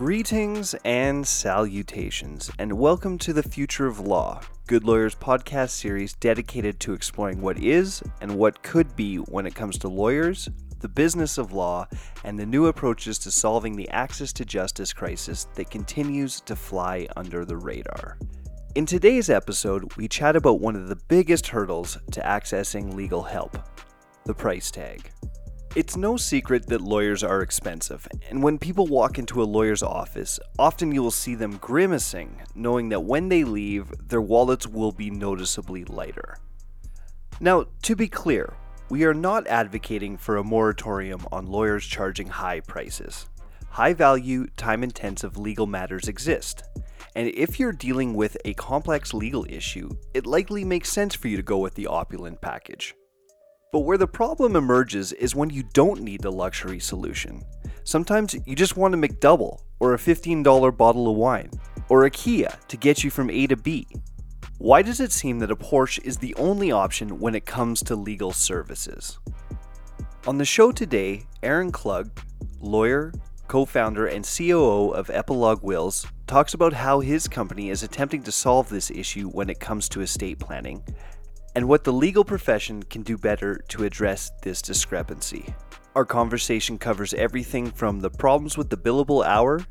Greetings and salutations, and welcome to the Future of Law, Good Lawyers podcast series dedicated to exploring what is and what could be when it comes to lawyers, the business of law, and the new approaches to solving the access to justice crisis that continues to fly under the radar. In today's episode, we chat about one of the biggest hurdles to accessing legal help, the price tag. It's no secret that lawyers are expensive, and when people walk into a lawyer's office, often you will see them grimacing, knowing that when they leave, their wallets will be noticeably lighter. Now, to be clear, we are not advocating for a moratorium on lawyers charging high prices. High-value, time-intensive legal matters exist, and if you're dealing with a complex legal issue, it likely makes sense for you to go with the opulent package. But where the problem emerges is when you don't need the luxury solution. Sometimes you just want a McDouble or a $15 bottle of wine or a Kia to get you from A to B. Why does it seem that a Porsche is the only option when it comes to legal services? On the show today, Aaron Klug, lawyer, co-founder and COO of Epilogue Wills, talks about how his company is attempting to solve this issue when it comes to estate planning, and what the legal profession can do better to address this discrepancy. Our conversation covers everything from the problems with the billable hour,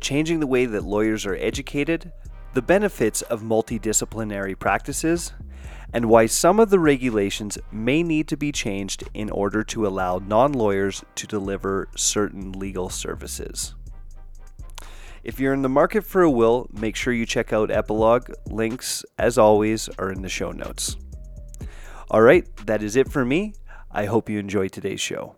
changing the way that lawyers are educated, the benefits of multidisciplinary practices, and why some of the regulations may need to be changed in order to allow non-lawyers to deliver certain legal services. If you're in the market for a will, make sure you check out Epilogue. Links, as always, are in the show notes. All right, that is it for me. I hope you enjoy today's show.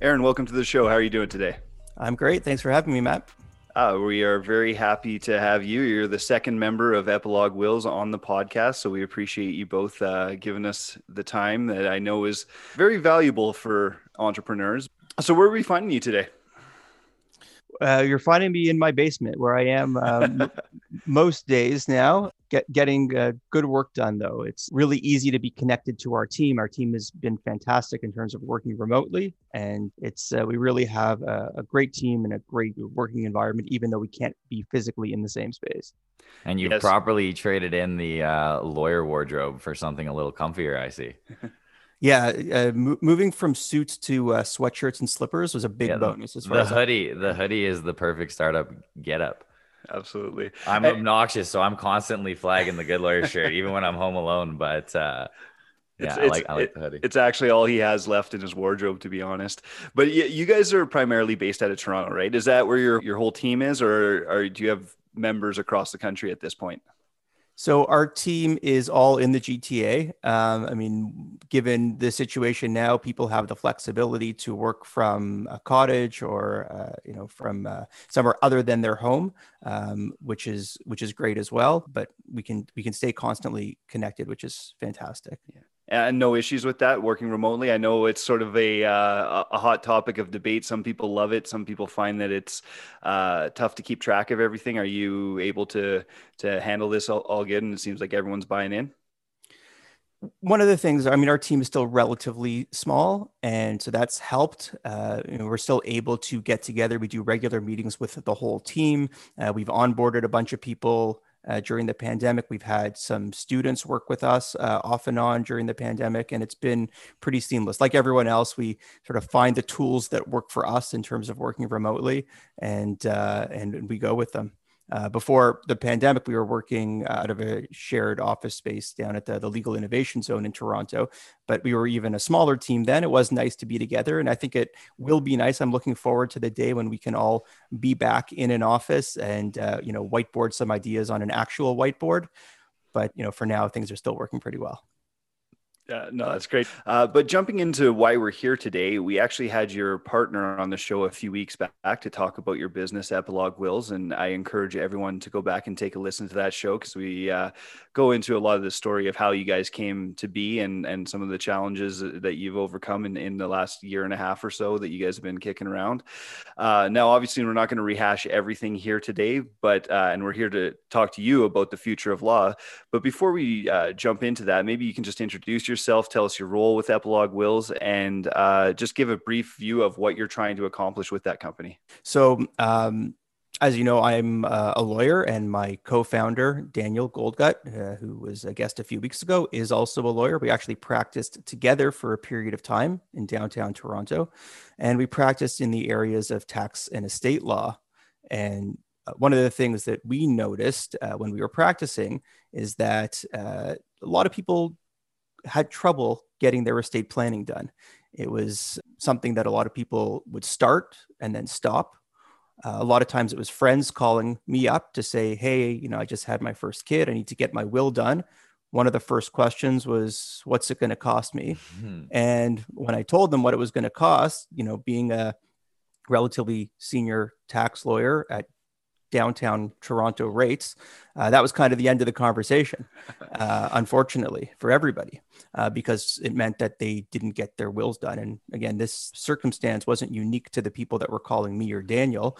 Aaron, welcome to the show. How are you doing today? I'm great. Thanks for having me, Matt. We are very happy to have you. You're the second member of Epilogue Wills on the podcast, so we appreciate you both giving us the time that I know is very valuable for entrepreneurs. So where are we finding you today? You're finding me in my basement where I am most days now, getting good work done, though. It's really easy to be connected to our team. Our team has been fantastic in terms of working remotely. And it's we really have a great team and a great working environment, even though we can't be physically in the same space. And you've properly traded in the lawyer wardrobe for something a little comfier, I see. Moving from suits to sweatshirts and slippers was a big bonus. The hoodie is the perfect startup getup. Absolutely. I'm obnoxious, so I'm constantly flagging the Good Lawyer shirt, even when I'm home alone. But I like the hoodie. It's actually all he has left in his wardrobe, to be honest. But you guys are primarily based out of Toronto, right? Is that where your whole team is, or do you have members across the country at this point? So our team is all in the GTA. Given the situation now, people have the flexibility to work from a cottage or, from somewhere other than their home, which is great as well. But we can stay constantly connected, which is fantastic. Yeah. And no issues with that, working remotely. I know it's sort of a hot topic of debate. Some people love it. Some people find that it's tough to keep track of everything. Are you able to handle this all good? And it seems like everyone's buying in. One of the things, our team is still relatively small, and so that's helped. We're still able to get together. We do regular meetings with the whole team. We've onboarded a bunch of people. During the pandemic, we've had some students work with us off and on during the pandemic, and it's been pretty seamless. Like everyone else, we sort of find the tools that work for us in terms of working remotely, and we go with them. Before the pandemic, we were working out of a shared office space down at the Legal Innovation Zone in Toronto, but we were even a smaller team then. It was nice to be together, and I think it will be nice. I'm looking forward to the day when we can all be back in an office and whiteboard some ideas on an actual whiteboard. But for now, things are still working pretty well. Yeah, no, that's great. But jumping into why we're here today, we actually had your partner on the show a few weeks back to talk about your business, Epilogue Wills, and I encourage everyone to go back and take a listen to that show because we go into a lot of the story of how you guys came to be and some of the challenges that you've overcome in the last year and a half or so that you guys have been kicking around. Now, obviously, we're not going to rehash everything here today, but and we're here to talk to you about the future of law. But before we jump into that, maybe you can just introduce yourself. yourself, tell us your role with Epilogue Wills, and just give a brief view of what you're trying to accomplish with that company. So as you know, I'm a lawyer, and my co-founder, Daniel Goldgut, who was a guest a few weeks ago, is also a lawyer. We actually practiced together for a period of time in downtown Toronto, and we practiced in the areas of tax and estate law. And one of the things that we noticed when we were practicing is that a lot of people had trouble getting their estate planning done. It was something that a lot of people would start and then stop. A lot of times it was friends calling me up to say, hey, you know, I just had my first kid. I need to get my will done. One of the first questions was, what's it going to cost me? Mm-hmm. And when I told them what it was going to cost, you know, being a relatively senior tax lawyer at downtown Toronto rates, that was kind of the end of the conversation, unfortunately for everybody, because it meant that they didn't get their wills done. And again, this circumstance wasn't unique to the people that were calling me or Daniel.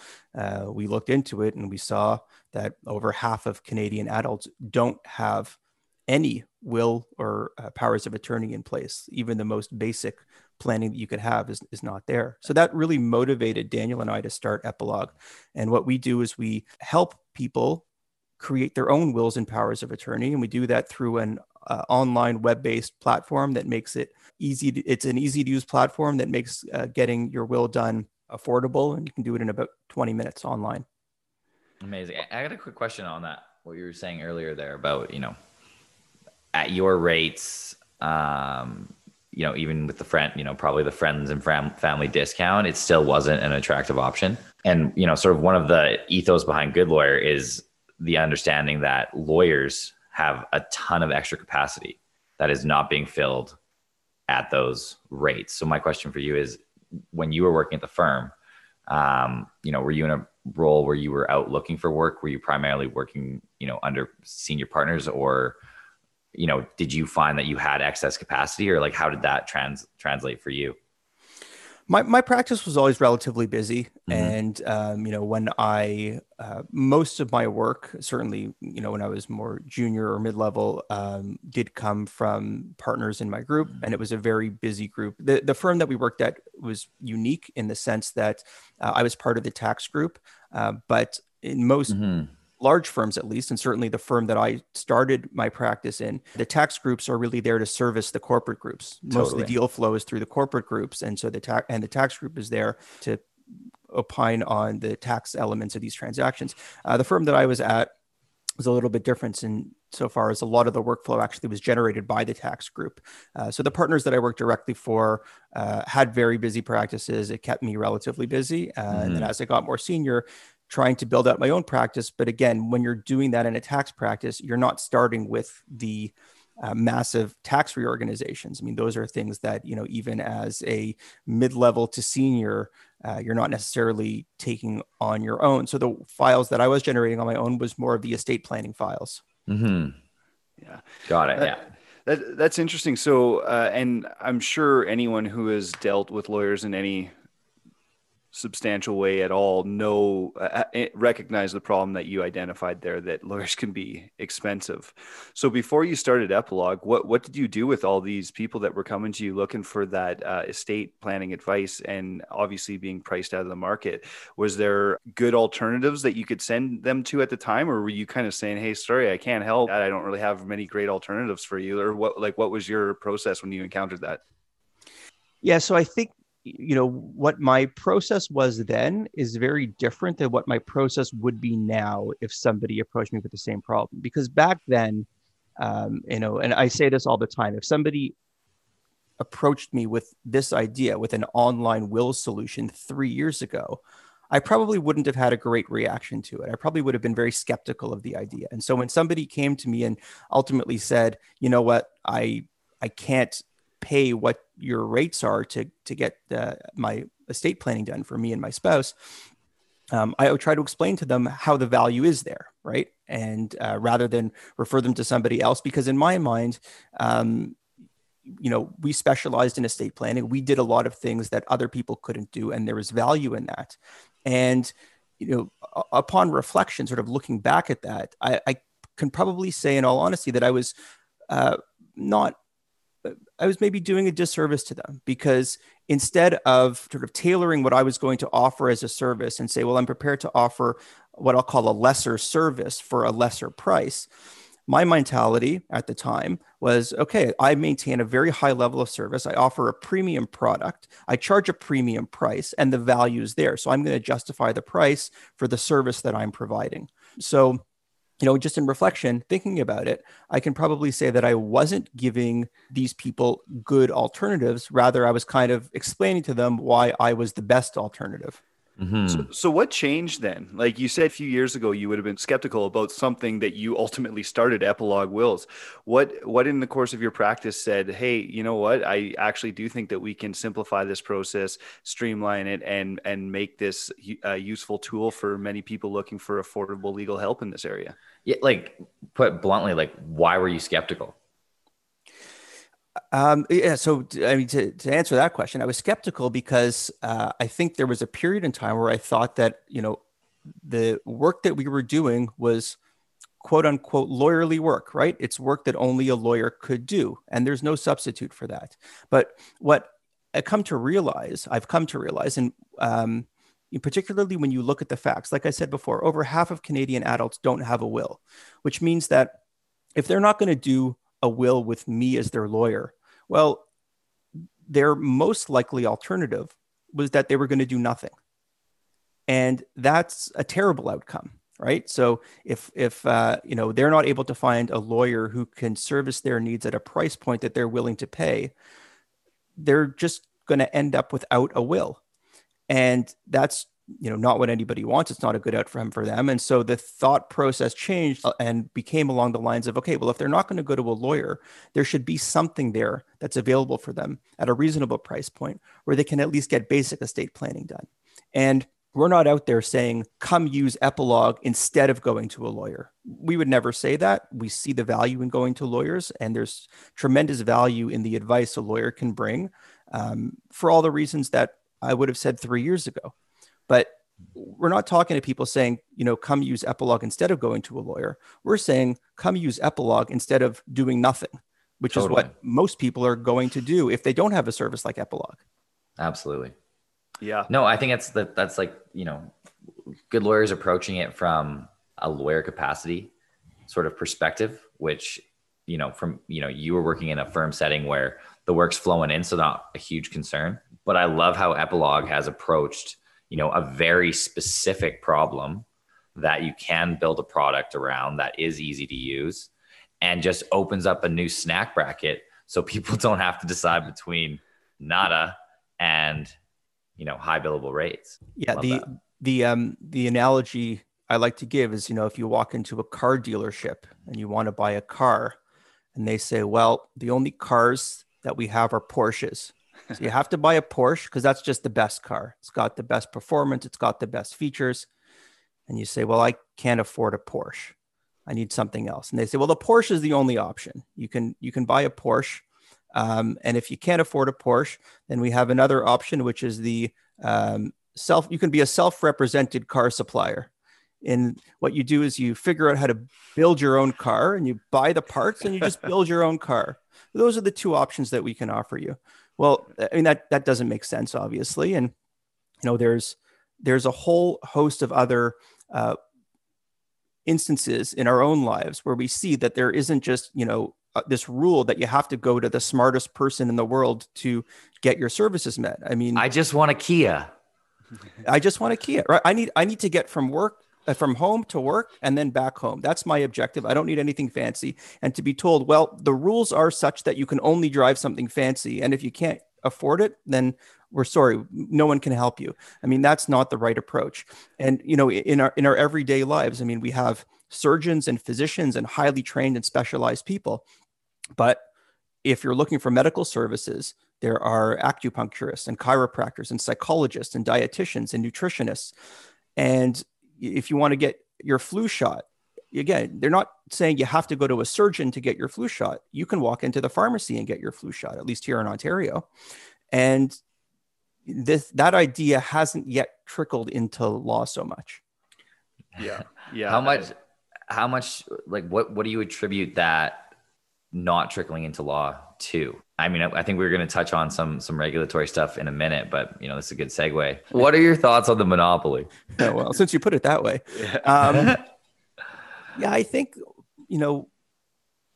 We looked into it and we saw that over half of Canadian adults don't have any will or powers of attorney in place. Even the most basic planning that you could have is not there. So that really motivated Daniel and I to start Epilogue. And what we do is we help people create their own wills and powers of attorney. And we do that through an online web-based platform that makes it easy. It's an easy to use platform that makes getting your will done affordable. And you can do it in about 20 minutes online. Amazing. I got a quick question on that. What you were saying earlier there about, you know, at your rates, you know, even with the friend, you know, probably the friends and family discount, it still wasn't an attractive option. And, you know, sort of one of the ethos behind Good Lawyer is the understanding that lawyers have a ton of extra capacity that is not being filled at those rates. So my question for you is, when you were working at the firm, you know, were you in a role where you were out looking for work? Were you primarily working, you know, under senior partners, or, you know, did you find that you had excess capacity, or like, how did that translate for you? My practice was always relatively busy. Mm-hmm. And, you know, when I, most of my work, certainly, you know, when I was more junior or mid-level, did come from partners in my group. Mm-hmm. And it was a very busy group. The firm that we worked at was unique in the sense that I was part of the tax group, but in most mm-hmm. large firms, at least, and certainly the firm that I started my practice in, the tax groups are really there to service the corporate groups. Totally. Most of the deal flow is through the corporate groups. And so the tax group is there to opine on the tax elements of these transactions. The firm that I was at was a little bit different in so far as a lot of the workflow actually was generated by the tax group. So the partners that I worked directly for had very busy practices. It kept me relatively busy. Mm-hmm. And then as I got more senior, trying to build out my own practice. But again, when you're doing that in a tax practice, you're not starting with the massive tax reorganizations. I mean, those are things that, you know, even as a mid-level to senior, you're not necessarily taking on your own. So the files that I was generating on my own was more of the estate planning files. Mm-hmm. Yeah. Got it. Yeah. That's interesting. So, and I'm sure anyone who has dealt with lawyers in any substantial way at all recognize the problem that you identified there, that lawyers can be expensive. So before you started Epilogue, what did you do with all these people that were coming to you looking for that estate planning advice, and obviously being priced out of the market? Was there good alternatives that you could send them to at the time, or were you kind of saying, hey, sorry, I can't help, I don't really have many great alternatives for you? Or what was your process when you encountered that? Yeah, so I think, you know, what my process was then is very different than what my process would be now if somebody approached me with the same problem. Because back then, you know, and I say this all the time, if somebody approached me with this idea, with an online will solution 3 years ago, I probably wouldn't have had a great reaction to it. I probably would have been very skeptical of the idea. And so when somebody came to me and ultimately said, you know what, I can't pay what your rates are to get my estate planning done for me and my spouse, I would try to explain to them how the value is there, right? And rather than refer them to somebody else, because in my mind, you know, we specialized in estate planning. We did a lot of things that other people couldn't do, and there was value in that. And, you know, upon reflection, sort of looking back at that, I can probably say in all honesty that I was not I was maybe doing a disservice to them, because instead of sort of tailoring what I was going to offer as a service and say, well, I'm prepared to offer what I'll call a lesser service for a lesser price, my mentality at the time was, okay, I maintain a very high level of service. I offer a premium product. I charge a premium price and the value is there. So I'm going to justify the price for the service that I'm providing. So, you know, just in reflection, thinking about it, I can probably say that I wasn't giving these people good alternatives. Rather, I was kind of explaining to them why I was the best alternative. Mm-hmm. So what changed then? Like you said a few years ago, you would have been skeptical about something that you ultimately started, Epilogue Wills. What in the course of your practice said, hey, you know what? I actually do think that we can simplify this process, streamline it, and make this a useful tool for many people looking for affordable legal help in this area. Yeah, like put bluntly, like why were you skeptical? So, I mean, to answer that question, I was skeptical because I think there was a period in time where I thought that, you know, the work that we were doing was quote unquote lawyerly work, right? It's work that only a lawyer could do. And there's no substitute for that. But what I've come to realize, and particularly when you look at the facts, like I said before, over half of Canadian adults don't have a will, which means that if they're not going to do a will with me as their lawyer, well, their most likely alternative was that they were going to do nothing. And that's a terrible outcome, right? So if you know, they're not able to find a lawyer who can service their needs at a price point that they're willing to pay, they're just going to end up without a will. And that's, you know, not what anybody wants. It's not a good outcome for them. And so the thought process changed and became along the lines of, okay, well, if they're not going to go to a lawyer, there should be something there that's available for them at a reasonable price point where they can at least get basic estate planning done. And we're not out there saying, come use Epilogue instead of going to a lawyer. We would never say that. We see the value in going to lawyers, and there's tremendous value in the advice a lawyer can bring, for all the reasons that I would have said 3 years ago. But we're not talking to people saying, you know, come use Epilogue instead of going to a lawyer. We're saying, come use Epilogue instead of doing nothing, which totally is what most people are going to do if they don't have a service like Epilogue. Absolutely. Yeah. No, I think that's like, you know, good lawyers approaching it from a lawyer capacity sort of perspective, which, you know, from, you know, you were working in a firm setting where the work's flowing in, so not a huge concern. But I love how Epilogue has approached, you know, a very specific problem that you can build a product around that is easy to use and just opens up a new snack bracket. So people don't have to decide between nada and, you know, high billable rates. Yeah. The analogy I like to give is, you know, if you walk into a car dealership and you want to buy a car and they say, well, the only cars that we have are Porsches. So you have to buy a Porsche because that's just the best car. It's got the best performance. It's got the best features. And you say, well, I can't afford a Porsche. I need something else. And they say, well, the Porsche is the only option. You can buy a Porsche. And if you can't afford a Porsche, then we have another option, which is the you can be a self-represented car supplier. And what you do is you figure out how to build your own car and you buy the parts and you just build your own car. Those are the two options that we can offer you. Well, I mean, that doesn't make sense, obviously. And, you know, there's a whole host of other instances in our own lives where we see that there isn't just, you know, this rule that you have to go to the smartest person in the world to get your services met. I mean, I just want a Kia, right? I need to get from home to work and then back home. That's my objective. I don't need anything fancy. And to be told, well, the rules are such that you can only drive something fancy. And if you can't afford it, then we're sorry, no one can help you. I mean, that's not the right approach. And, you know, in our everyday lives, I mean, we have surgeons and physicians and highly trained and specialized people. But if you're looking for medical services, there are acupuncturists and chiropractors and psychologists and dietitians and nutritionists. And if you want to get your flu shot, again, they're not saying you have to go to a surgeon to get your flu shot. You can walk into the pharmacy and get your flu shot, at least here in Ontario. And that idea hasn't yet trickled into law so much. Yeah. Yeah. How much, like, what do you attribute that not trickling into law too? I mean, I think we were going to touch on some regulatory stuff in a minute, but you know, this is a good segue. What are your thoughts on the monopoly? Oh, well, since you put it that way, yeah, I think, you know,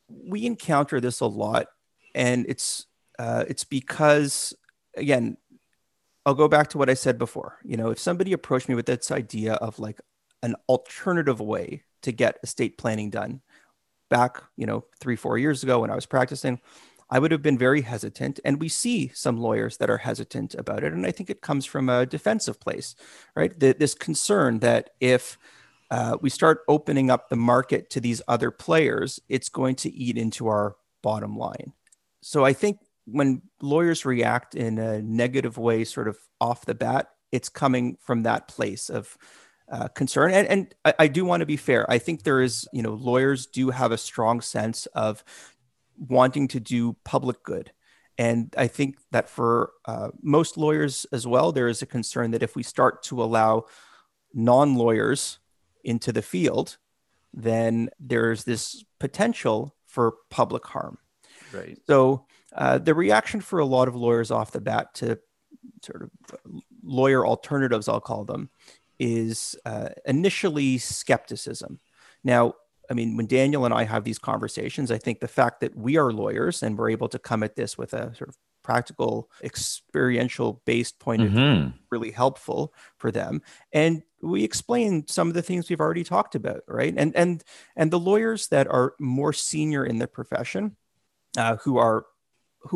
we encounter this a lot, and it's because, again, I'll go back to what I said before. You know, if somebody approached me with this idea of like an alternative way to get estate planning done back, you know, 3-4 years ago when I was practicing, I would have been very hesitant. And we see some lawyers that are hesitant about it. And I think it comes from a defensive place, right? This concern that if we start opening up the market to these other players, it's going to eat into our bottom line. So I think when lawyers react in a negative way, sort of off the bat, it's coming from that place of concern. And I do want to be fair. I think there is, you know, lawyers do have a strong sense of wanting to do public good. And I think that for most lawyers as well, there is a concern that if we start to allow non-lawyers into the field, then there's this potential for public harm. Right. So the reaction for a lot of lawyers off the bat to sort of lawyer alternatives, I'll call them, is initially skepticism. Now, I mean, when Daniel and I have these conversations, I think the fact that we are lawyers and we're able to come at this with a sort of practical, experiential based point of view, really helpful for them. And we explain some of the things we've already talked about, right? And the lawyers that are more senior in the profession, who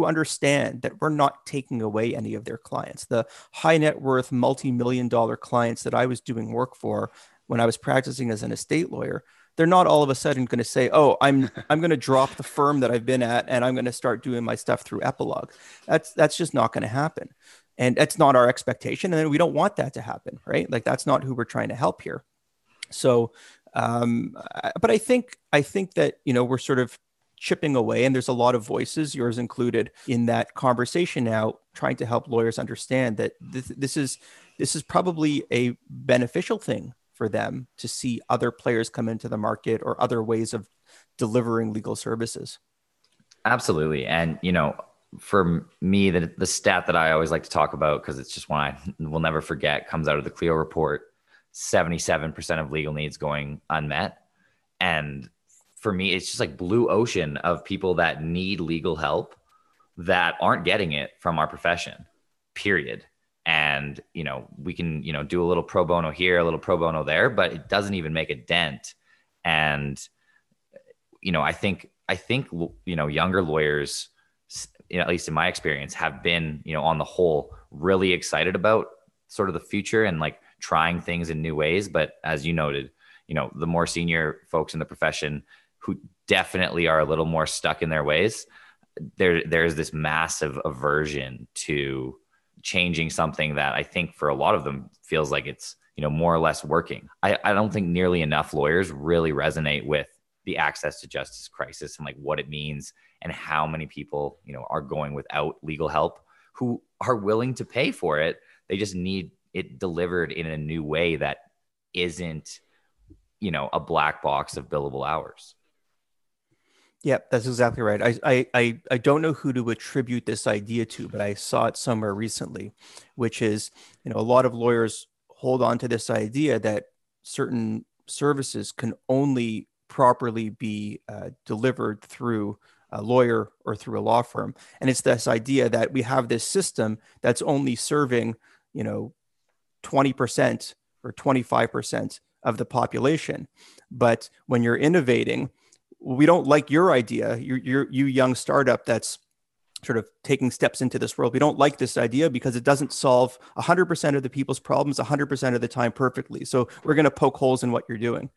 understand that we're not taking away any of their clients. The high net worth, multi-million dollar clients that I was doing work for when I was practicing as an estate lawyer, they're not all of a sudden going to say, oh, I'm going to drop the firm that I've been at and I'm going to start doing my stuff through Epilogue. That's just not going to happen. And that's not our expectation. And we don't want that to happen, right? Like, that's not who we're trying to help here. So, but I think that, you know, we're sort of chipping away, and there's a lot of voices, yours included, in that conversation now, trying to help lawyers understand that this is probably a beneficial thing for them to see other players come into the market or other ways of delivering legal services. Absolutely. And, you know, for me, the stat that I always like to talk about, because it's just one I will never forget, comes out of the Clio report, 77% of legal needs going unmet. And for me, it's just like blue ocean of people that need legal help that aren't getting it from our profession, period. And, you know, we can, you know, do a little pro bono here, a little pro bono there, but it doesn't even make a dent. And, you know, I think, you know, younger lawyers, you know, at least in my experience, have been, you know, on the whole, really excited about sort of the future and like trying things in new ways. But as you noted, you know, the more senior folks in the profession who definitely are a little more stuck in their ways, there's this massive aversion to changing something that I think for a lot of them feels like it's, you know, more or less working. I don't think nearly enough lawyers really resonate with the access to justice crisis and like what it means and how many people, you know, are going without legal help who are willing to pay for it. They just need it delivered in a new way that isn't, you know, a black box of billable hours. Yeah, that's exactly right. I don't know who to attribute this idea to, but I saw it somewhere recently, which is, you know, a lot of lawyers hold on to this idea that certain services can only properly be delivered through a lawyer or through a law firm. And it's this idea that we have this system that's only serving, you know, 20% or 25% of the population. But when you're innovating, we don't like your idea, you young startup that's sort of taking steps into this world. We don't like this idea because it doesn't solve 100% of the people's problems 100% of the time perfectly. So we're going to poke holes in what you're doing.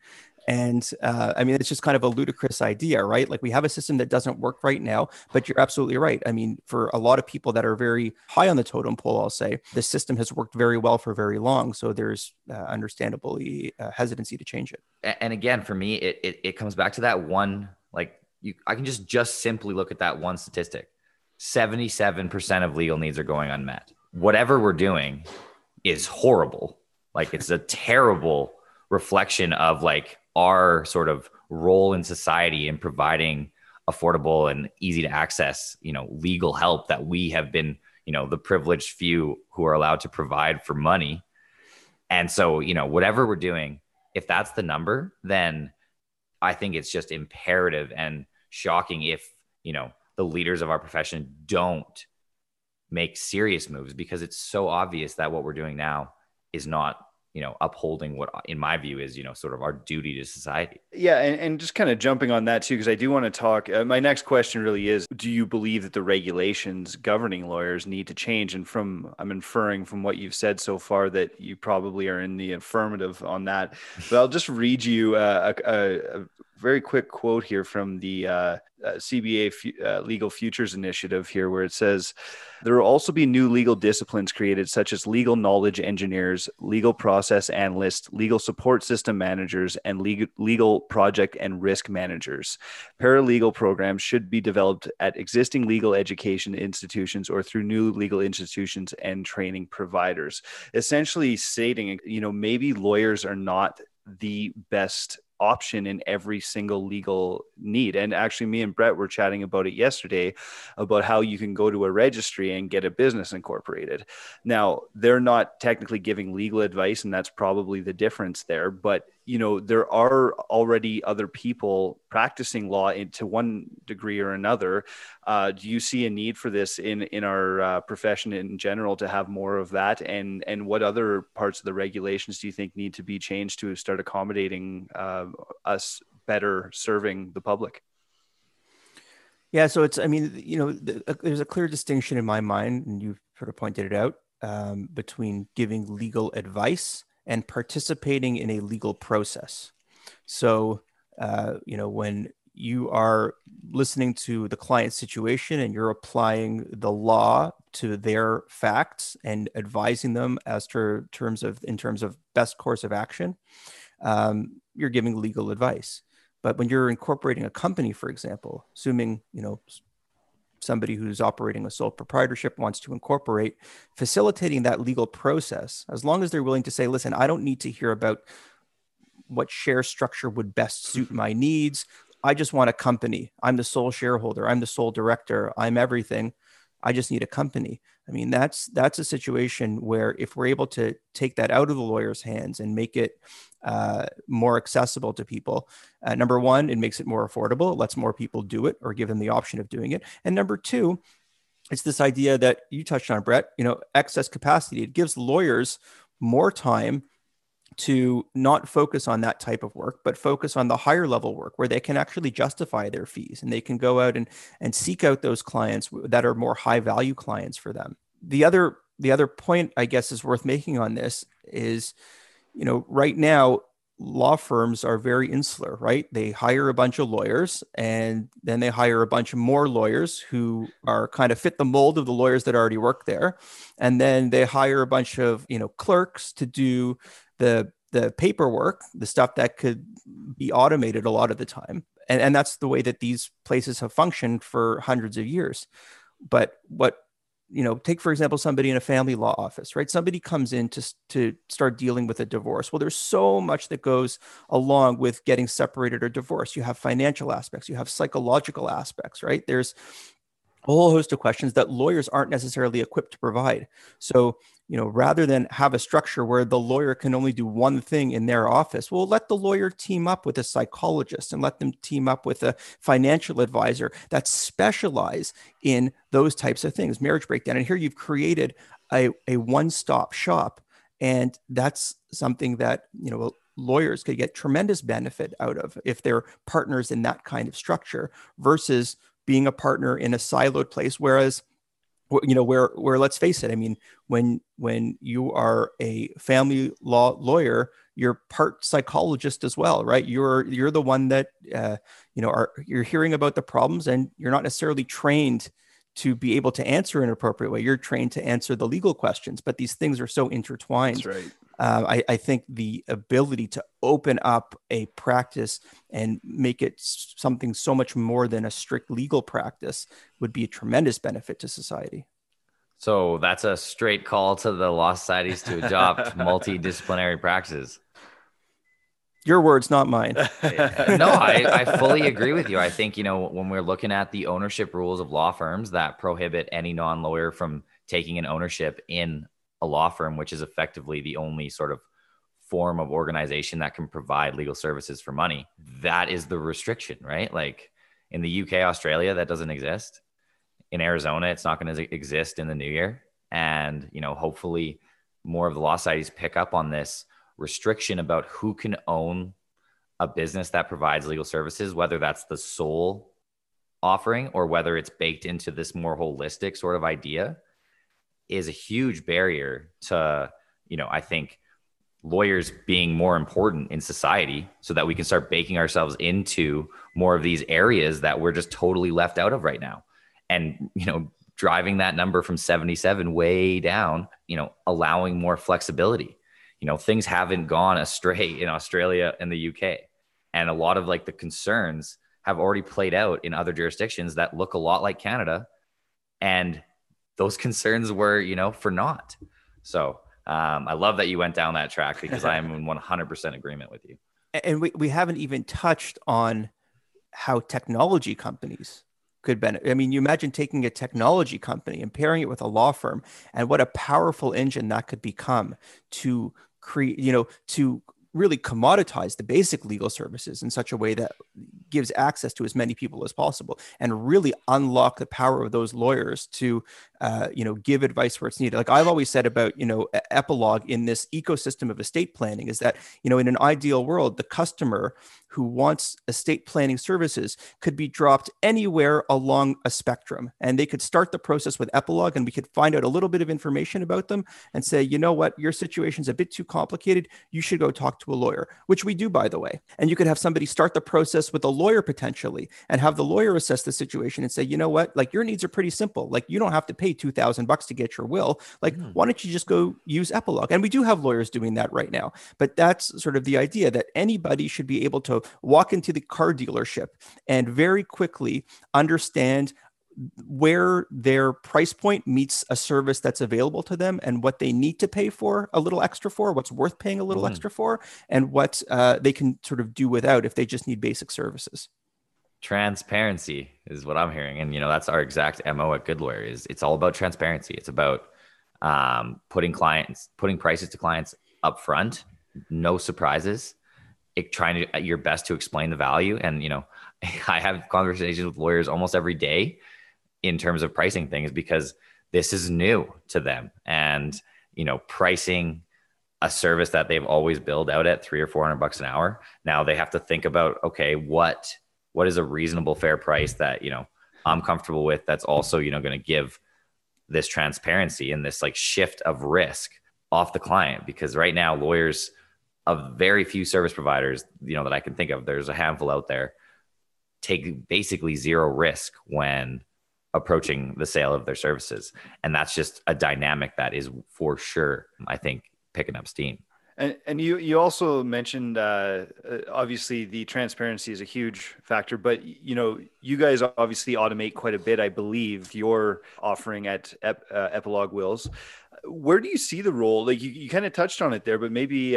And I mean, it's just kind of a ludicrous idea, right? Like, we have a system that doesn't work right now, but you're absolutely right. I mean, for a lot of people that are very high on the totem pole, I'll say, the system has worked very well for very long. So there's understandably hesitancy to change it. And again, for me, it comes back to that one, like, I can just simply look at that one statistic. 77% of legal needs are going unmet. Whatever we're doing is horrible. Like, it's a terrible reflection of like our sort of role in society in providing affordable and easy to access, legal help that we have been, the privileged few who are allowed to provide for money. And so, whatever we're doing, if that's the number, then I think it's just imperative and shocking if, the leaders of our profession don't make serious moves, because it's so obvious that what we're doing now is not, upholding what in my view is, sort of our duty to society. Yeah. And just kind of jumping on that too, because I do want to talk, my next question really is, do you believe that the regulations governing lawyers need to change? And I'm inferring from what you've said so far that you probably are in the affirmative on that, but I'll just read you a very quick quote here from the CBA Legal Futures Initiative here, where it says, there will also be new legal disciplines created, such as legal knowledge engineers, legal process analysts, legal support system managers, and legal project and risk managers. Paralegal programs should be developed at existing legal education institutions or through new legal institutions and training providers. Essentially stating, maybe lawyers are not the best option in every single legal need. And actually, me and Brett were chatting about it yesterday, about how you can go to a registry and get a business incorporated. Now, they're not technically giving legal advice, and that's probably the difference there. But there are already other people practicing law to one degree or another. Do you see a need for this in our profession in general to have more of that? And what other parts of the regulations do you think need to be changed to start accommodating us better serving the public? Yeah, so there's a clear distinction in my mind, and you've sort of pointed it out, between giving legal advice and participating in a legal process. So, when you are listening to the client's situation and you're applying the law to their facts and advising them in terms of best course of action, you're giving legal advice. But when you're incorporating a company, for example, assuming, somebody who's operating a sole proprietorship wants to incorporate, facilitating that legal process, as long as they're willing to say, listen, I don't need to hear about what share structure would best suit my needs. I just want a company. I'm the sole shareholder. I'm the sole director. I'm everything. I just need a company. I mean, that's a situation where if we're able to take that out of the lawyer's hands and make it more accessible to people, number one, it makes it more affordable. It lets more people do it or give them the option of doing it. And number two, it's this idea that you touched on, Brett, excess capacity. It gives lawyers more time to not focus on that type of work, but focus on the higher level work where they can actually justify their fees and they can go out and seek out those clients that are more high value clients for them. The other point I guess is worth making on this is, right now law firms are very insular, right? They hire a bunch of lawyers and then they hire a bunch more lawyers who are kind of fit the mold of the lawyers that already work there. And then they hire a bunch of, clerks to do the paperwork, the stuff that could be automated a lot of the time. And that's the way that these places have functioned for hundreds of years. But take, for example, somebody in a family law office, right? Somebody comes in to start dealing with a divorce. Well, there's so much that goes along with getting separated or divorced. You have financial aspects, you have psychological aspects, right? There's a whole host of questions that lawyers aren't necessarily equipped to provide. So, rather than have a structure where the lawyer can only do one thing in their office, well, let the lawyer team up with a psychologist and let them team up with a financial advisor that specialize in those types of things, marriage breakdown. And here you've created a one-stop shop. And that's something that, lawyers could get tremendous benefit out of if they're partners in that kind of structure versus being a partner in a siloed place. Whereas, where let's face it, I mean, when you are a family law lawyer, you're part psychologist as well, right? You're the one that, you're hearing about the problems and you're not necessarily trained to be able to answer in an appropriate way. You're trained to answer the legal questions, but these things are so intertwined. That's right. I think the ability to open up a practice and make it something so much more than a strict legal practice would be a tremendous benefit to society. So that's a straight call to the law societies to adopt multidisciplinary practices. your words, not mine. No, I fully agree with you. I think, you know, when we're looking at the ownership rules of law firms that prohibit any non-lawyer from taking an ownership in a law firm, which is effectively the only sort of form of organization that can provide legal services for money, that is the restriction, right? Like in the UK, Australia, that doesn't exist. In Arizona, it's not going to exist in the new year. And, you know, hopefully more of the law societies pick up on this restriction about who can own a business that provides legal services, whether that's the sole offering or whether it's baked into this more holistic sort of idea, is a huge barrier to, you know, I think lawyers being more important in society so that we can start baking ourselves into more of these areas that we're just totally left out of right now. And, you know, driving that number from 77 way down, you know, allowing more flexibility. You know, things haven't gone astray in Australia and the UK. And a lot of like the concerns have already played out in other jurisdictions that look a lot like Canada. And those concerns were, you know, for naught. So I love that you went down that track because I am in 100% agreement with you. And we haven't even touched on how technology companies could benefit. I mean, you imagine taking a technology company and pairing it with a law firm, and what a powerful engine that could become to create, you know, to really commoditize the basic legal services in such a way that gives access to as many people as possible, and really unlock the power of those lawyers to, you know, give advice where it's needed. Like I've always said about, you know, Epilogue in this ecosystem of estate planning is that, you know, in an ideal world, the customer who wants estate planning services could be dropped anywhere along a spectrum, and they could start the process with Epilogue, and we could find out a little bit of information about them and say, you know what, your situation's a bit too complicated. You should go talk to a lawyer, which we do, by the way. And you could have somebody start the process with a lawyer potentially, and have the lawyer assess the situation and say, you know what, like your needs are pretty simple. Like you don't have to pay $2,000 to get your will. Like, why don't you just go use Epilogue? And we do have lawyers doing that right now, but that's sort of the idea that anybody should be able to walk into the car dealership and very quickly understand where their price point meets a service that's available to them, and what they need to pay for a little extra for, what's worth paying a little extra for, and what they can sort of do without if they just need basic services. Transparency is what I'm hearing. And, you know, that's our exact MO at Good Lawyer is it's all about transparency. It's about putting prices to clients up front, no surprises, trying to your best to explain the value. And, you know, I have conversations with lawyers almost every day in terms of pricing things, because this is new to them. And, you know, pricing a service that they've always billed out at $300 or $400 an hour. Now they have to think about, okay, what is a reasonable fair price that, you know, I'm comfortable with, that's also, you know, going to give this transparency and this like shift of risk off the client. Because right now, lawyers of very few service providers, you know, that I can think of, there's a handful out there, take basically zero risk when approaching the sale of their services. And that's just a dynamic that is for sure, I think, picking up steam. And you also mentioned, obviously, the transparency is a huge factor, but, you know, you guys obviously automate quite a bit, I believe, your offering at Epilogue Wills. Where do you see the role? Like you kind of touched on it there, but maybe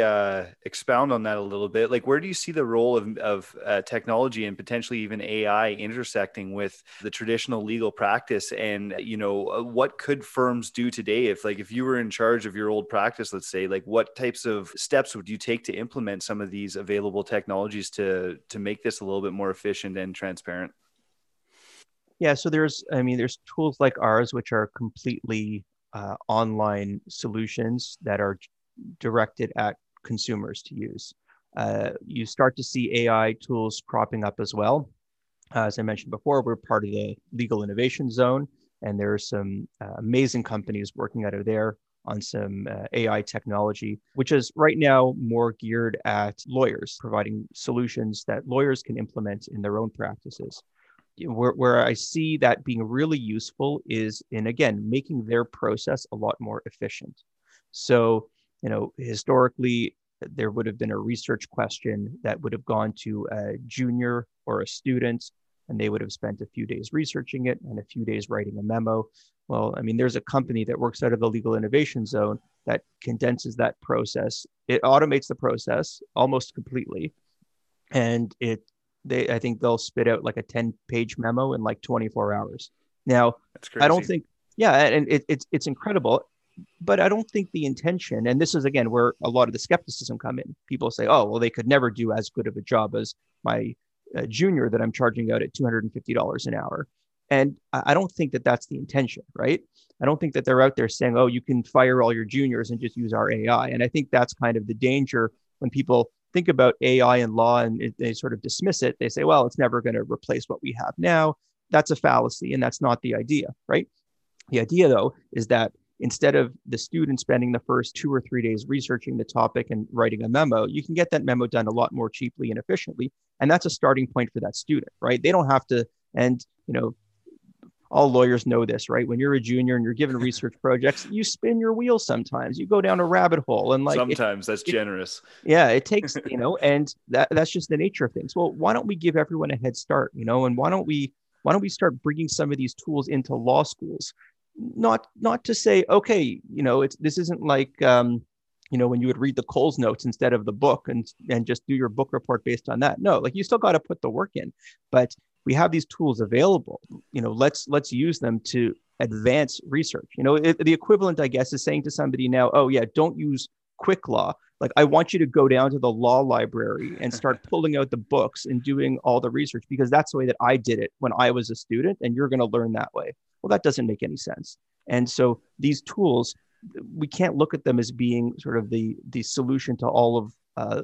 expound on that a little bit. Like, where do you see the role of technology and potentially even AI intersecting with the traditional legal practice? And, you know, what could firms do today if you were in charge of your old practice, let's say, like what types of steps would you take to implement some of these available technologies to make this a little bit more efficient and transparent? Yeah. So there's tools like ours, which are completely online solutions that are directed at consumers to use. You start to see AI tools cropping up as well. As I mentioned before, we're part of the Legal Innovation Zone, and there are some amazing companies working out of there on some AI technology, which is right now more geared at lawyers, providing solutions that lawyers can implement in their own practices. Where I see that being really useful is in, again, making their process a lot more efficient. So, you know, historically, there would have been a research question that would have gone to a junior or a student and they would have spent a few days researching it and a few days writing a memo. Well, I mean, there's a company that works out of the Legal Innovation Zone that condenses that process. It automates the process almost completely. And I think they'll spit out like a 10-page memo in like 24 hours. Now, that's crazy. I don't think, yeah, and it's incredible. But I don't think the intention, and this is, again, where a lot of the skepticism come in. People say, oh, well, they could never do as good of a job as my junior that I'm charging out at $250 an hour. And I don't think that that's the intention, right? I don't think that they're out there saying, oh, you can fire all your juniors and just use our AI. And I think that's kind of the danger when people think about AI and law and they sort of dismiss it. They say, well, it's never going to replace what we have now. That's a fallacy. And that's not the idea, right? The idea, though, is that instead of the student spending the first 2 or 3 days researching the topic and writing a memo, you can get that memo done a lot more cheaply and efficiently. And that's a starting point for that student, right? They don't have to, and you know, all lawyers know this, right? When you're a junior and you're given research projects, you spin your wheels sometimes. You go down a rabbit hole and like— Sometimes, that's generous. Yeah, it takes, you know, and that's just the nature of things. Well, why don't we give everyone a head start, you know? And why don't we start bringing some of these tools into law schools? Not to say, okay, you know, this isn't like, you know, when you would read the Coles notes instead of the book and just do your book report based on that. No, like you still got to put the work in, but we have these tools available, you know, let's use them to advance research. You know, the equivalent, I guess, is saying to somebody now, oh yeah, don't use Quick Law. Like, I want you to go down to the law library and start pulling out the books and doing all the research because that's the way that I did it when I was a student and you're going to learn that way. Well, that doesn't make any sense. And so these tools, we can't look at them as being sort of the solution to all of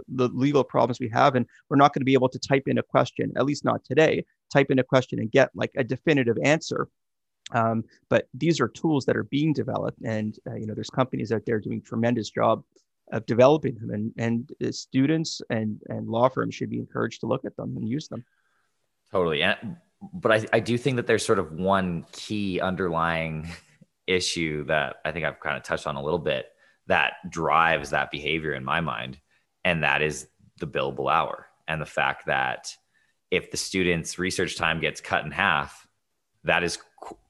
the legal problems we have. And we're not going to be able to type in a question, at least not today, type in a question and get like a definitive answer. But these are tools that are being developed. And, you know, there's companies out there doing a tremendous job of developing them. And students and law firms should be encouraged to look at them and use them. Totally. But I do think that there's sort of one key underlying issue that I think I've kind of touched on a little bit that drives that behavior in my mind. And that is the billable hour and the fact that if the student's research time gets cut in half, that is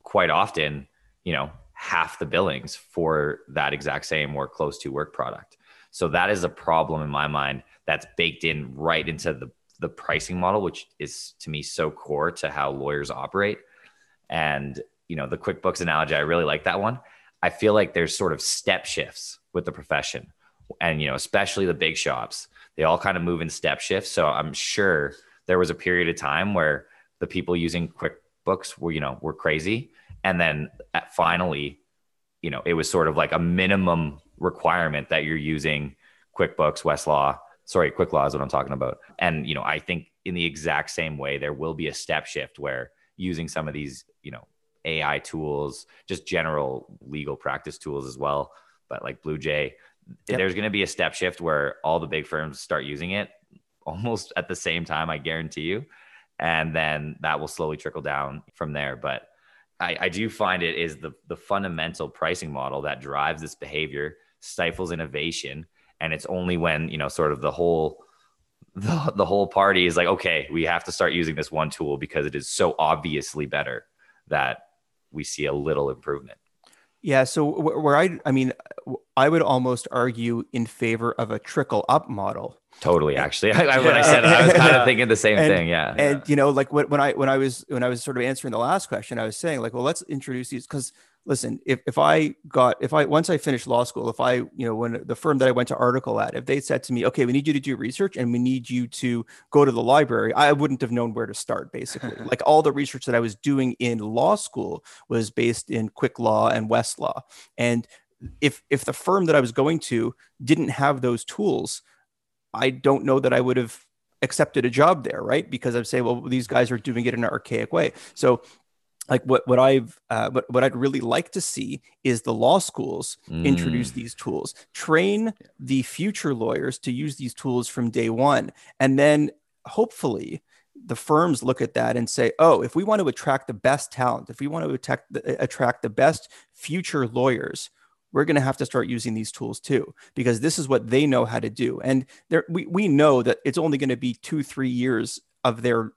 quite often, you know, half the billings for that exact same or close to work product. So that is a problem in my mind that's baked in right into the pricing model, which is to me so core to how lawyers operate. And, you know, the QuickBooks analogy, I really like that one. I feel like there's sort of step shifts with the profession and, you know, especially the big shops, they all kind of move in step shifts. So I'm sure there was a period of time where the people using QuickBooks were, you know, were crazy. And then finally, you know, it was sort of like a minimum requirement that you're using QuickBooks, Quick Law is what I'm talking about. And, you know, I think in the exact same way, there will be a step shift where using some of these, you know, AI tools, just general legal practice tools as well, but like BlueJay, yep. There's going to be a step shift where all the big firms start using it almost at the same time, I guarantee you. And then that will slowly trickle down from there. But I do find it is the fundamental pricing model that drives this behavior, stifles innovation. And it's only when, you know, sort of the whole party is like, okay, we have to start using this one tool because it is so obviously better that we see a little improvement. Yeah. So where I mean, I would almost argue in favor of a trickle up model. Totally. Actually, when I said it, I was kind of thinking the same thing. Yeah. And, you know, like when I was sort of answering the last question, I was saying like, well, let's introduce these because listen, once I finished law school, when the firm that I went to article at, if they said to me, okay, we need you to do research and we need you to go to the library, I wouldn't have known where to start basically. Like all the research that I was doing in law school was based in Quick Law and Westlaw. And if the firm that I was going to didn't have those tools, I don't know that I would have accepted a job there, right? Because I'd say, well, these guys are doing it in an archaic way. So like what I'd really like to see is the law schools introduce these tools, train the future lawyers to use these tools from day one. And then hopefully the firms look at that and say, oh, if we want to attract the best talent, if we want to attract the best future lawyers, we're going to have to start using these tools too, because this is what they know how to do. And we know that it's only going to be 2-3 years of their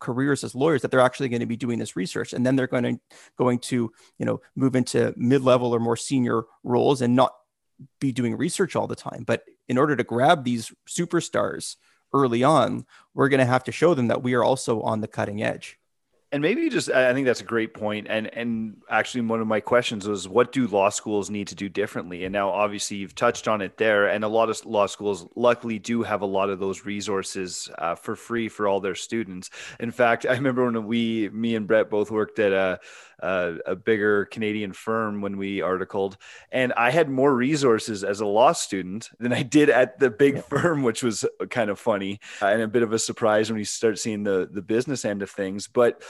careers as lawyers, that they're actually going to be doing this research, and then they're going to move into mid-level or more senior roles and not be doing research all the time. But in order to grab these superstars early on, we're going to have to show them that we are also on the cutting edge. And maybe I think that's a great point. And actually, one of my questions was, what do law schools need to do differently? And now, obviously, you've touched on it there. And a lot of law schools luckily do have a lot of those resources for free for all their students. In fact, I remember when me and Brett both worked at a bigger Canadian firm when we articled, and I had more resources as a law student than I did at the big firm, which was kind of funny and a bit of a surprise when you start seeing the business end of things. But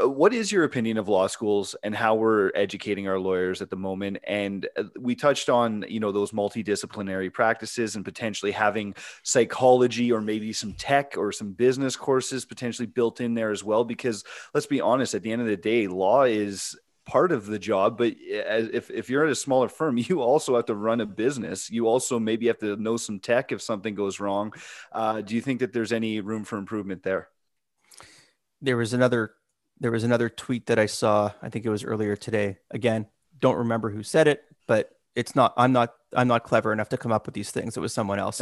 what is your opinion of law schools and how we're educating our lawyers at the moment? And we touched on, those multidisciplinary practices and potentially having psychology or maybe some tech or some business courses potentially built in there as well, because let's be honest, at the end of the day, law is part of the job, but if you're at a smaller firm, you also have to run a business. You also maybe have to know some tech if something goes wrong. Do you think that there's any room for improvement there? There was another tweet that I saw, I think it was earlier today. Again, don't remember who said it, but it's not, I'm not clever enough to come up with these things. It was someone else.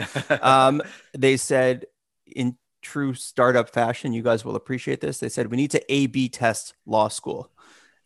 They said, in true startup fashion, you guys will appreciate this. They said, we need to A/B test law school.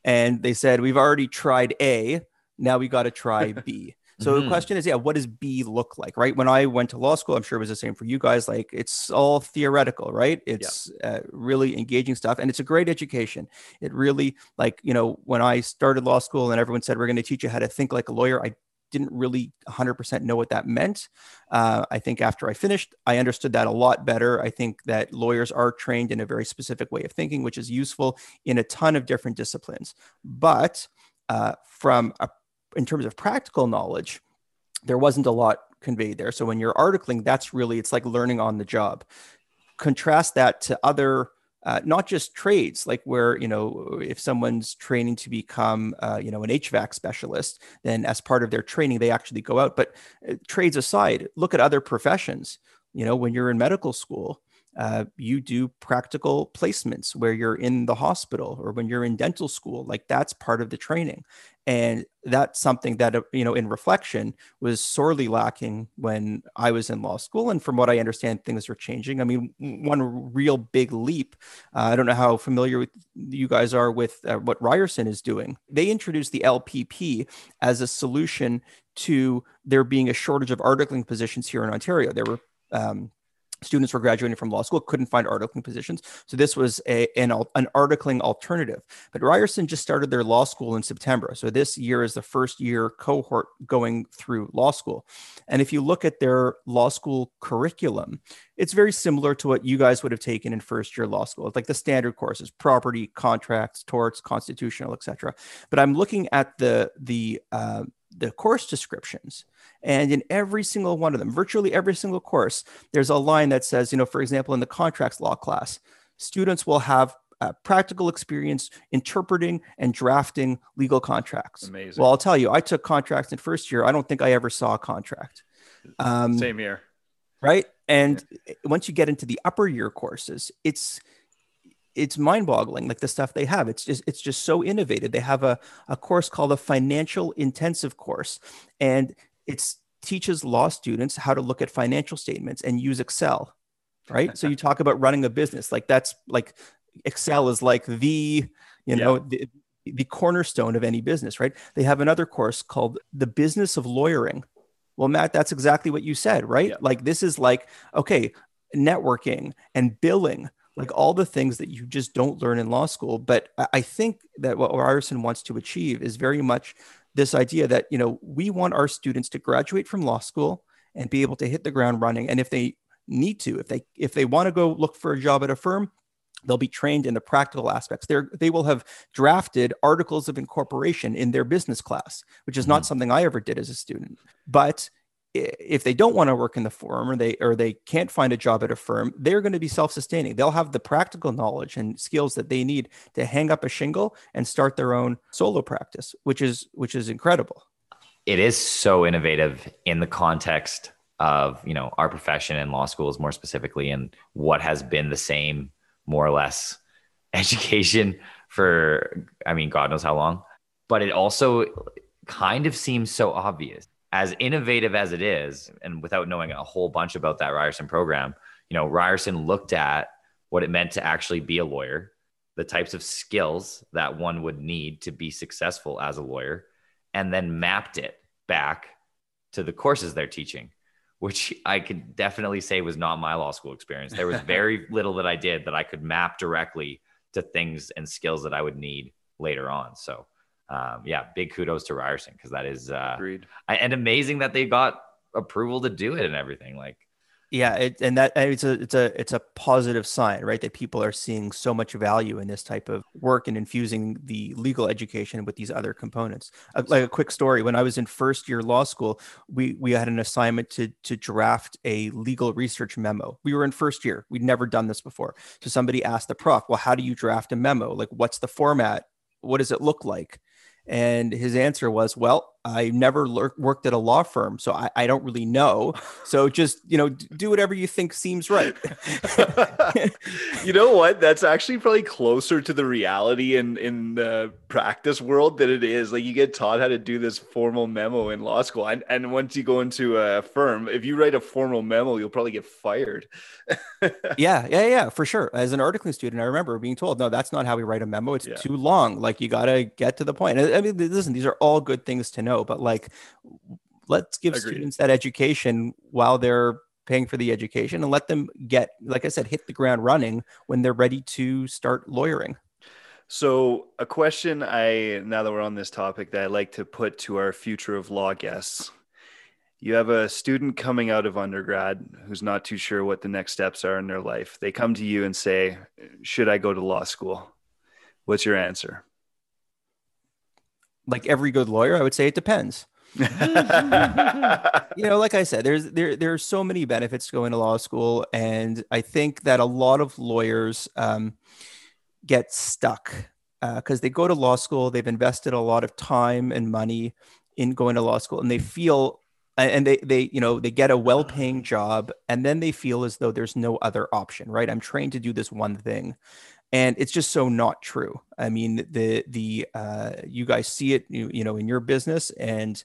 And they said, we've already tried A, now we got to try B. So the question is, what does B look like, right? When I went to law school, I'm sure it was the same for you guys. Like, it's all theoretical, right? It's really engaging stuff, and it's a great education. It really, when I started law school and everyone said, we're going to teach you how to think like a lawyer, I didn't really 100% know what that meant. I think after I finished, I understood that a lot better. I think that lawyers are trained in a very specific way of thinking, which is useful in a ton of different disciplines. But in terms of practical knowledge, there wasn't a lot conveyed there. So when you're articling, it's like learning on the job. Contrast that to other not just trades, like where, if someone's training to become, an HVAC specialist, then as part of their training, they actually go out. But trades aside, look at other professions. When you're in medical school, you do practical placements where you're in the hospital, or when you're in dental school, like that's part of the training. And that's something that, in reflection, was sorely lacking when I was in law school. And from what I understand, things are changing. I mean, one real big leap, I don't know how familiar you guys are with what Ryerson is doing. They introduced the LPP as a solution to there being a shortage of articling positions here in Ontario. There were students were graduating from law school, couldn't find articling positions. So this was an articling alternative. But Ryerson just started their law school in September. So this year is the first year cohort going through law school. And if you look at their law school curriculum, it's very similar to what you guys would have taken in first year law school. It's like the standard courses, property, contracts, torts, constitutional, etc. But I'm looking at the course descriptions, and in every single one of them, virtually every single course, there's a line that says, for example, in the contracts law class, students will have practical experience interpreting and drafting legal contracts. Amazing. Well, I'll tell you, I took contracts in first year. I don't think I ever saw a contract. Same here. Right. And once you get into the upper year courses, it's mind-boggling, like the stuff they have. It's just so innovative. They have a course called a financial intensive course, and it teaches law students how to look at financial statements and use Excel, right? So you talk about running a business, like that's like Excel is like the cornerstone of any business, right? They have another course called The Business of Lawyering. Well, Matt, that's exactly what you said, right? Yeah. Like this is like, okay, networking and billing, like all the things that you just don't learn in law school. But I think that what Ryerson wants to achieve is very much this idea that, we want our students to graduate from law school and be able to hit the ground running. And if they need to, if they want to go look for a job at a firm, they'll be trained in the practical aspects. They will have drafted articles of incorporation in their business class, which is not something I ever did as a student. But if they don't want to work in the firm, or they can't find a job at a firm, they're going to be self-sustaining. They'll have the practical knowledge and skills that they need to hang up a shingle and start their own solo practice, which is incredible. It is so innovative in the context of, our profession and law schools more specifically, and what has been the same more or less education for, I mean, God knows how long, but it also kind of seems so obvious. As innovative as it is, and without knowing a whole bunch about that Ryerson program, you know, Ryerson looked at what it meant to actually be a lawyer, the types of skills that one would need to be successful as a lawyer, and then mapped it back to the courses they're teaching, which I could definitely say was not my law school experience. There was very little that I did that I could map directly to things and skills that I would need later on. So yeah, big kudos to Ryerson, because that is agreed. And amazing that they got approval to do it and everything. Like, yeah, it's a positive sign, right? That people are seeing so much value in this type of work and infusing the legal education with these other components. Like a quick story: when I was in first year law school, we had an assignment to draft a legal research memo. We were in first year; we'd never done this before. So somebody asked the prof, "Well, how do you draft a memo? Like, what's the format? What does it look like?" And his answer was, well, I never worked at a law firm, so I don't really know. So just, you know, do whatever you think seems right. You know what? That's actually probably closer to the reality in the practice world than it is. Like, you get taught how to do this formal memo in law school. And once you go into a firm, if you write a formal memo, you'll probably get fired. Yeah, for sure. As an articling student, I remember being told, no, that's not how we write a memo. It's too long. Like, you got to get to the point. I mean, listen, these are all good things to know, but like, let's give students that education while they're paying for the education, and let them get, like I said, hit the ground running when they're ready to start lawyering. So a question now that we're on this topic that I like to put to our future of law guests: you have a student coming out of undergrad who's not too sure what the next steps are in their life. They come to you and say, should I go to law school? What's your answer? Like every good lawyer, I would say it depends. You know, like I said, there are so many benefits to going to law school. And I think that a lot of lawyers get stuck because they go to law school. They've invested a lot of time and money in going to law school, and they feel, and they get a well-paying job, and then they feel as though there's no other option, right? I'm trained to do this one thing. And it's just so not true. I mean, the you guys see it, you know, in your business, and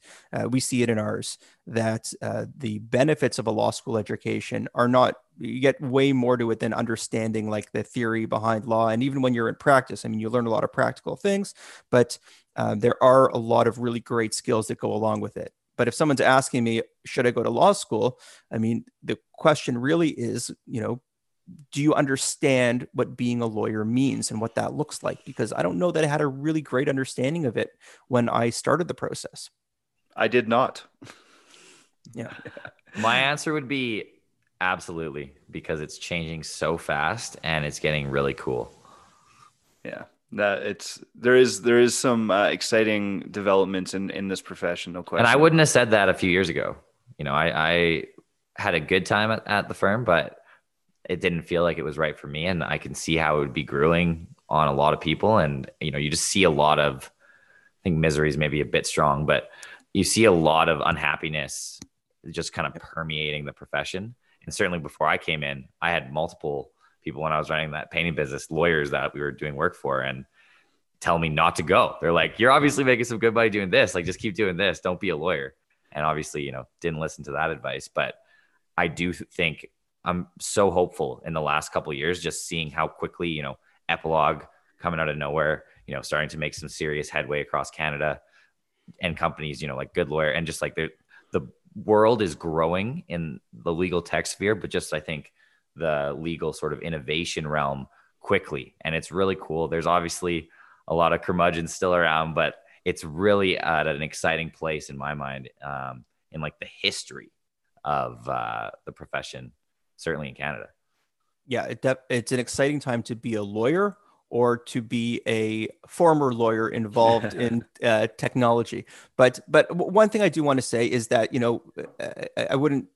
we see it in ours, that the benefits of a law school education are not, you get way more to it than understanding like the theory behind law. And even when you're in practice, I mean, you learn a lot of practical things, but there are a lot of really great skills that go along with it. But if someone's asking me, should I go to law school? I mean, the question really is, you know, do you understand what being a lawyer means and what that looks like? Because I don't know that I had a really great understanding of it when I started the process. I did not. Yeah. My answer would be absolutely, because it's changing so fast and it's getting really cool. Yeah. There is some exciting developments in this profession, no question. And I wouldn't have said that a few years ago. You know, I had a good time at the firm, but it didn't feel like it was right for me. And I can see how it would be grueling on a lot of people. And, you know, you just see a lot of, I think misery is maybe a bit strong, but you see a lot of unhappiness just kind of permeating the profession. And certainly before I came in, I had multiple people when I was running that painting business, lawyers that we were doing work for, and tell me not to go. They're like, you're obviously making some good money doing this. Like, just keep doing this. Don't be a lawyer. And obviously, you know, didn't listen to that advice, but I do think I'm so hopeful in the last couple of years, just seeing how quickly, you know, Epilogue coming out of nowhere, you know, starting to make some serious headway across Canada, and companies, you know, like Good Lawyer, and just like the world is growing in the legal tech sphere, but just, I think the legal sort of innovation realm quickly. And it's really cool. There's obviously a lot of curmudgeons still around, but it's really at an exciting place in my mind, in like the history of the profession. Certainly in Canada. Yeah, it's an exciting time to be a lawyer or to be a former lawyer involved in technology. But one thing I do want to say is that, you know, I wouldn't,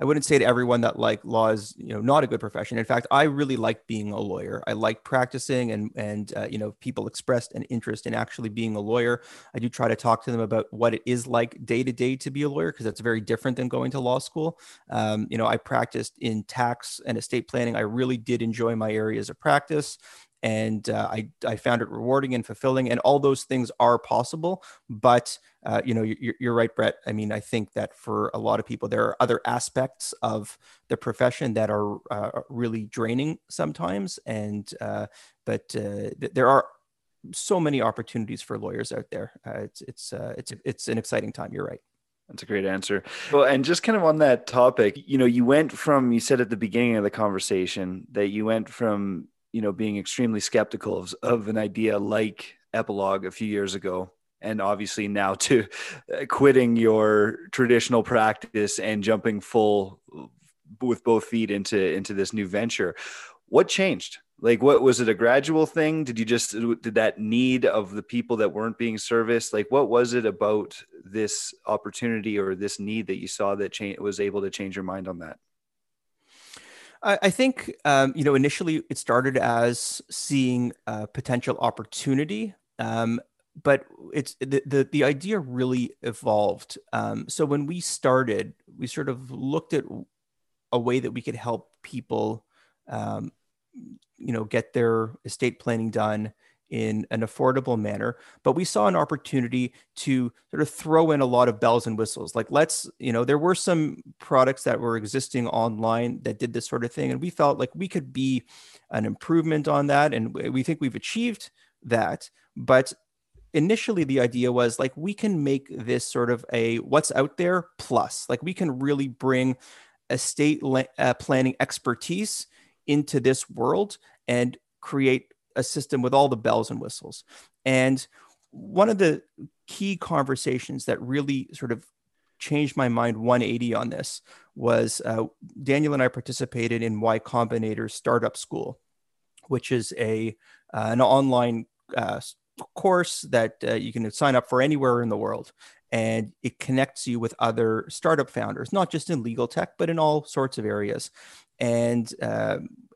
I wouldn't say to everyone that like law is, you know, not a good profession. In fact, I really like being a lawyer. I like practicing and you know, people expressed an interest in actually being a lawyer. I do try to talk to them about what it is like day to day to be a lawyer, because that's very different than going to law school. You know, I practiced in tax and estate planning. I really did enjoy my areas of practice. And I found it rewarding and fulfilling, and all those things are possible. But you know, you're right, Brett. I mean, I think that for a lot of people, there are other aspects of the profession that are really draining sometimes. And there are so many opportunities for lawyers out there. It's an exciting time. You're right. That's a great answer. Well, and just kind of on that topic, you know, you said at the beginning of the conversation that you went from, you know, being extremely skeptical of an idea like Epilogue a few years ago, and obviously now to quitting your traditional practice and jumping full with both feet into this new venture. What changed? Like, what was it, a gradual thing? Did that need of the people that weren't being serviced? Like, what was it about this opportunity or this need that you saw that was able to change your mind on that? I think, you know, initially it started as seeing a potential opportunity, but it's the idea really evolved. So when we started, we sort of looked at a way that we could help people, you know, get their estate planning done in an affordable manner, but we saw an opportunity to sort of throw in a lot of bells and whistles. Like, you know, there were some products that were existing online that did this sort of thing, and we felt like we could be an improvement on that. And we think we've achieved that. But initially the idea was like, we can make this sort of a what's out there plus, like we can really bring estate planning expertise into this world and create a system with all the bells and whistles. And one of the key conversations that really sort of changed my mind 180 on this was Daniel and I participated in Y Combinator Startup School, which is an online course that you can sign up for anywhere in the world. And it connects you with other startup founders, not just in legal tech, but in all sorts of areas. And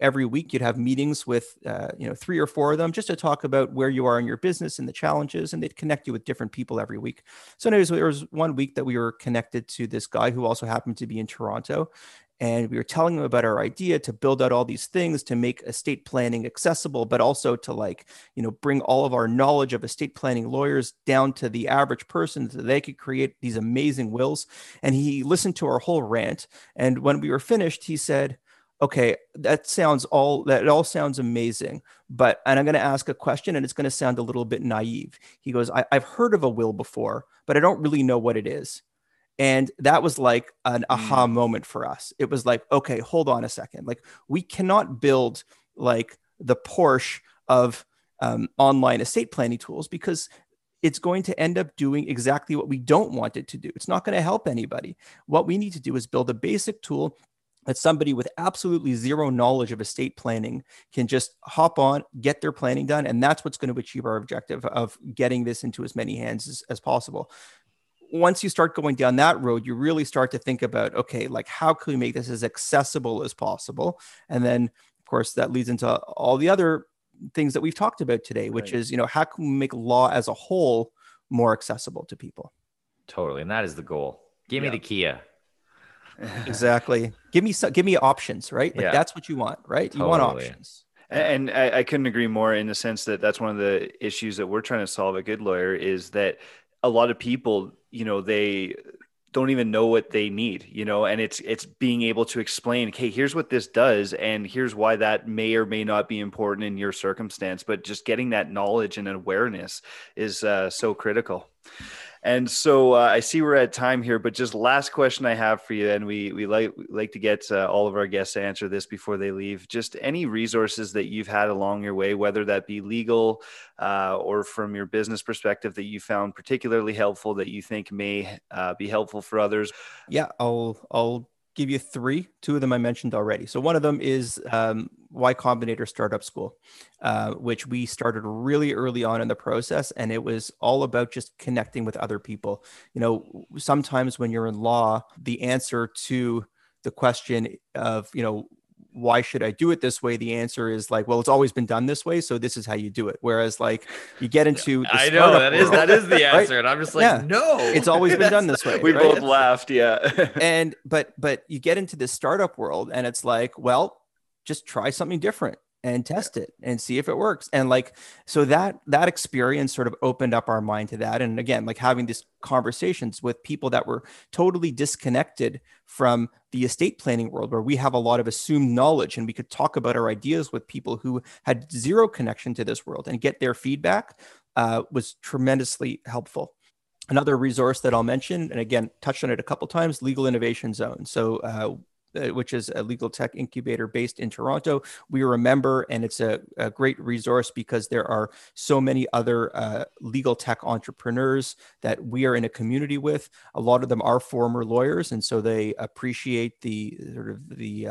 every week you'd have meetings with, you know, 3 or 4 of them just to talk about where you are in your business and the challenges. And they'd connect you with different people every week. So anyways, there was one week that we were connected to this guy who also happened to be in Toronto. And we were telling him about our idea to build out all these things to make estate planning accessible, but also to, like, you know, bring all of our knowledge of estate planning lawyers down to the average person so they could create these amazing wills. And he listened to our whole rant. And when we were finished, he said, okay, that all sounds amazing, but, and I'm going to ask a question and it's going to sound a little bit naive. He goes, I've heard of a will before, but I don't really know what it is. And that was like an aha moment for us. It was like, okay, hold on a second. Like, we cannot build like the Porsche of online estate planning tools, because it's going to end up doing exactly what we don't want it to do. It's not going to help anybody. What we need to do is build a basic tool that somebody with absolutely zero knowledge of estate planning can just hop on, get their planning done. And that's what's going to achieve our objective of getting this into as many hands as possible. Once you start going down that road, you really start to think about, okay, like, how can we make this as accessible as possible? And then, of course, that leads into all the other things that we've talked about today, which is, you know, how can we make law as a whole more accessible to people? Totally. And that is the goal. Give me the Kia. Exactly. Give me options, right? Like, that's what you want, right? Totally. You want options. And I couldn't agree more, in the sense that that's one of the issues that we're trying to solve at Good Lawyer, is that a lot of people, you know, they don't even know what they need, you know, and it's being able to explain, hey, here's what this does, and here's why that may or may not be important in your circumstance. But just getting that knowledge and awareness is so critical. And so I see we're at time here, but just last question I have for you, and we like to get all of our guests to answer this before they leave. Just any resources that you've had along your way, whether that be legal or from your business perspective, that you found particularly helpful, that you think may be helpful for others. Yeah, I'll give you 3. 2 of them I mentioned already. So one of them is Y Combinator Startup School, which we started really early on in the process. And it was all about just connecting with other people. You know, sometimes when you're in law, the answer to the question of, you know, why should I do it this way? The answer is like, well, it's always been done this way, so this is how you do it. Whereas like you get into the I know that world, is that is the answer. Right? And I'm just like, yeah, no, it's always been done this way. We right? both laughed. Yeah. And but you get into the startup world and it's like, well, just try something different and test it and see if it works. And like, so that experience sort of opened up our mind to that. And again, like having these conversations with people that were totally disconnected from the estate planning world, where we have a lot of assumed knowledge, and we could talk about our ideas with people who had zero connection to this world and get their feedback was tremendously helpful. Another resource that I'll mention, and again, touched on it a couple of times, Legal Innovation Zone. So, which is a legal tech incubator based in Toronto. We remember, and it's a great resource because there are so many other legal tech entrepreneurs that we are in a community with. A lot of them are former lawyers, and so they appreciate the sort of the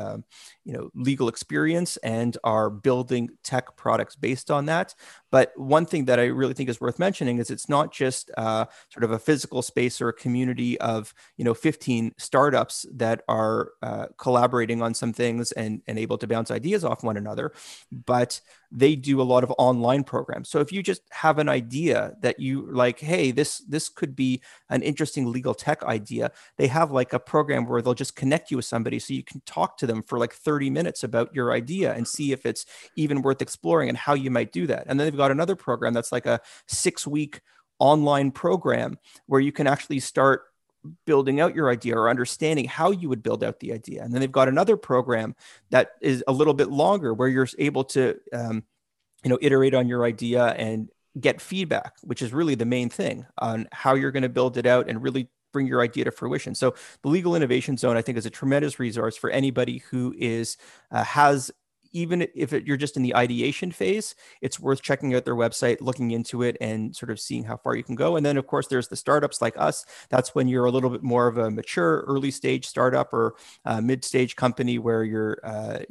legal experience and are building tech products based on that. But one thing that I really think is worth mentioning is it's not just sort of a physical space or a community of 15 startups that are collaborating on some things and able to bounce ideas off one another, but they do a lot of online programs. So if you just have an idea that you like, hey, this could be an interesting legal tech idea, they have like a program where they'll just connect you with somebody so you can talk to them for like 30 minutes about your idea and see if it's even worth exploring and how you might do that. And then they've got another program that's like a 6-week online program where you can actually start building out your idea or understanding how you would build out the idea. And then they've got another program that is a little bit longer where you're able to, iterate on your idea and get feedback, which is really the main thing on how you're going to build it out and really bring your idea to fruition. So the Legal Innovation Zone, I think, is a tremendous resource for anybody who is, has, even if you're just in the ideation phase, it's worth checking out their website, looking into it, and sort of seeing how far you can go. And then, of course, there's the startups like us. That's when you're a little bit more of a mature, early stage startup or mid-stage company where you're,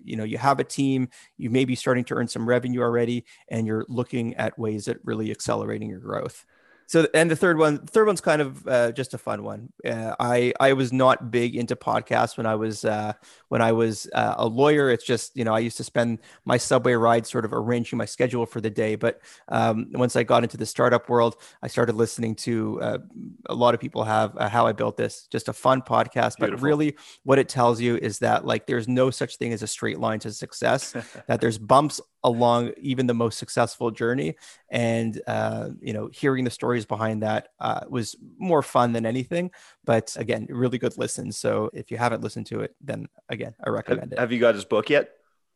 you have a team, you may be starting to earn some revenue already, and you're looking at ways at really accelerating your growth. So, and the third one's kind of just a fun one. I was not big into podcasts when I was a lawyer. It's just, I used to spend my subway ride sort of arranging my schedule for the day. But once I got into the startup world, I started listening to a lot of people have How I Built This, just a fun podcast. Beautiful. But really what it tells you is that like, there's no such thing as a straight line to success, that there's bumps along even the most successful journey. And, hearing the stories behind that was more fun than anything. But again, really good listen. So if you haven't listened to it, then again, I recommend it. Have you got his book yet?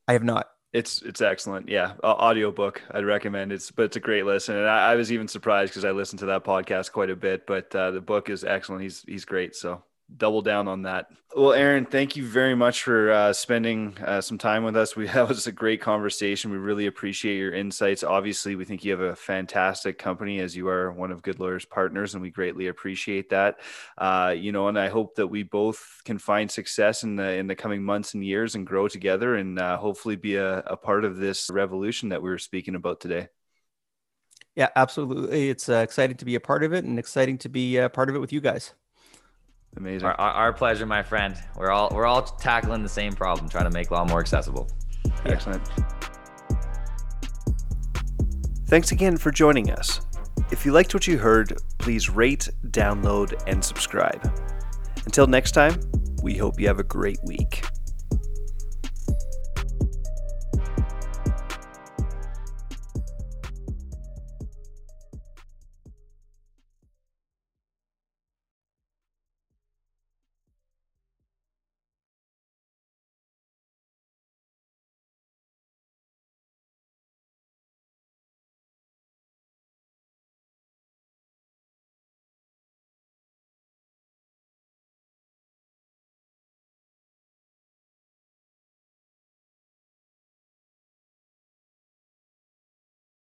I have not. It's excellent. Yeah. Audiobook. I'd recommend it, but it's a great listen. And I was even surprised because I listened to that podcast quite a bit, but the book is excellent. He's great. So double down on that. Well, Aaron, thank you very much for spending some time with us. That was a great conversation. We really appreciate your insights. Obviously, we think you have a fantastic company, as you are one of Good Lawyers partners, and we greatly appreciate that. And I hope that we both can find success in the coming months and years and grow together and hopefully be a part of this revolution that we were speaking about today. Yeah, absolutely. It's exciting to be a part of it and exciting to be a part of it with you guys. Amazing. Our pleasure, my friend. We're all tackling the same problem, trying to make law more accessible. Yeah. Excellent. Thanks again for joining us. If you liked what you heard, please rate, download, and subscribe. Until next time, we hope you have a great week.